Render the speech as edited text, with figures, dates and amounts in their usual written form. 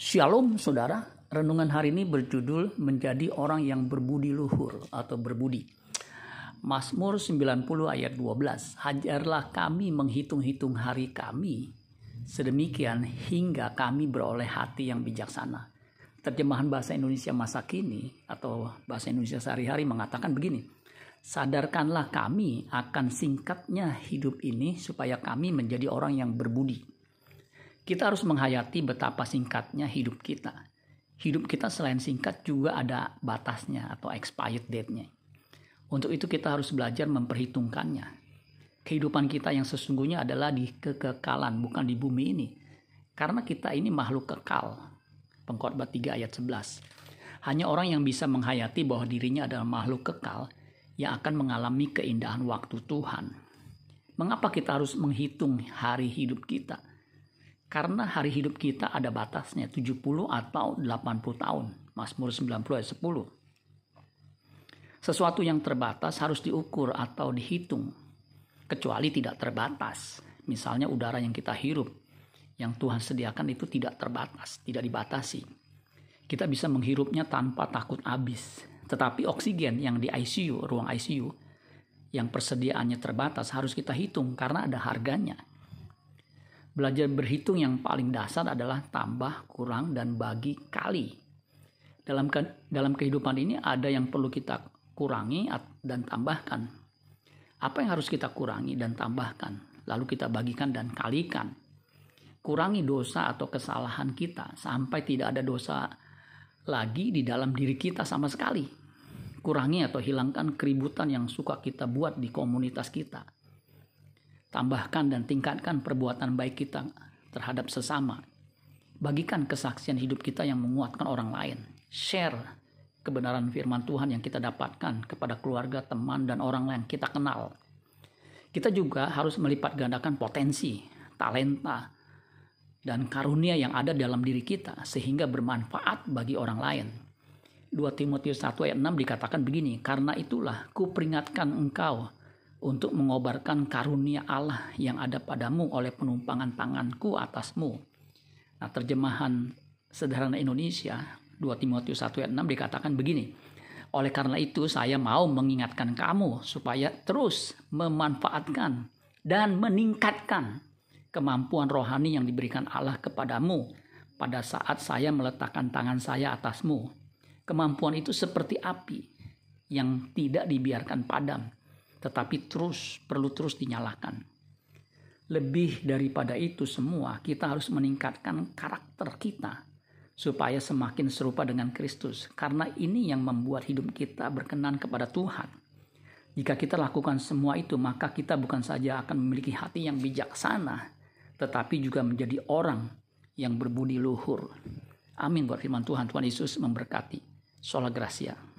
Shalom saudara, renungan hari ini berjudul menjadi orang yang berbudi luhur atau berbudi. Mazmur 90 ayat 12, hajarlah kami menghitung-hitung hari kami, sedemikian hingga kami beroleh hati yang bijaksana. Terjemahan bahasa Indonesia masa kini atau bahasa Indonesia sehari-hari mengatakan begini, sadarkanlah kami akan singkatnya hidup ini supaya kami menjadi orang yang berbudi. Kita harus menghayati betapa singkatnya hidup kita. Hidup kita selain singkat juga ada batasnya atau expired date-nya. Untuk itu kita harus belajar memperhitungkannya. Kehidupan kita yang sesungguhnya adalah di kekekalan, bukan di bumi ini. Karena kita ini makhluk kekal. Pengkhotbah 3 ayat 11. Hanya orang yang bisa menghayati bahwa dirinya adalah makhluk kekal yang akan mengalami keindahan waktu Tuhan. Mengapa kita harus menghitung hari hidup kita? Karena hari hidup kita ada batasnya 70 atau 80 tahun. Mazmur 90 ayat 10. Sesuatu yang terbatas harus diukur atau dihitung. Kecuali tidak terbatas. Misalnya udara yang kita hirup. Yang Tuhan sediakan itu tidak terbatas. Tidak dibatasi. Kita bisa menghirupnya tanpa takut habis. Tetapi oksigen yang di ICU, ruang ICU. Yang persediaannya terbatas harus kita hitung. Karena ada harganya. Belajar berhitung yang paling dasar adalah tambah, kurang, dan bagi kali. Dalam kehidupan ini ada yang perlu kita kurangi dan tambahkan. Apa yang harus kita kurangi dan tambahkan? Lalu kita bagikan dan kalikan. Kurangi dosa atau kesalahan kita sampai tidak ada dosa lagi di dalam diri kita sama sekali. Kurangi atau hilangkan keributan yang suka kita buat di komunitas kita. Tambahkan dan tingkatkan perbuatan baik kita terhadap sesama. Bagikan kesaksian hidup kita yang menguatkan orang lain. Share kebenaran firman Tuhan yang kita dapatkan kepada keluarga, teman, dan orang lain kita kenal. Kita juga harus melipat gandakan potensi, talenta, dan karunia yang ada dalam diri kita sehingga bermanfaat bagi orang lain. 2 Timotius 1 ayat 6 dikatakan begini, karena itulah kuperingatkan engkau untuk mengobarkan karunia Allah yang ada padamu oleh penumpangan tanganku atasmu. Nah, terjemahan sederhana Indonesia 2 Timotius 1 ayat 6 dikatakan begini. Oleh karena itu saya mau mengingatkan kamu supaya terus memanfaatkan dan meningkatkan kemampuan rohani yang diberikan Allah kepadamu pada saat saya meletakkan tangan saya atasmu. Kemampuan itu seperti api yang tidak dibiarkan padam. Tetapi perlu terus dinyalakan. Lebih daripada itu semua, kita harus meningkatkan karakter kita supaya semakin serupa dengan Kristus. Karena ini yang membuat hidup kita berkenan kepada Tuhan. Jika kita lakukan semua itu, maka kita bukan saja akan memiliki hati yang bijaksana, tetapi juga menjadi orang yang berbudi luhur. Amin buat firman Tuhan. Tuhan Yesus memberkati. Sola Gracia.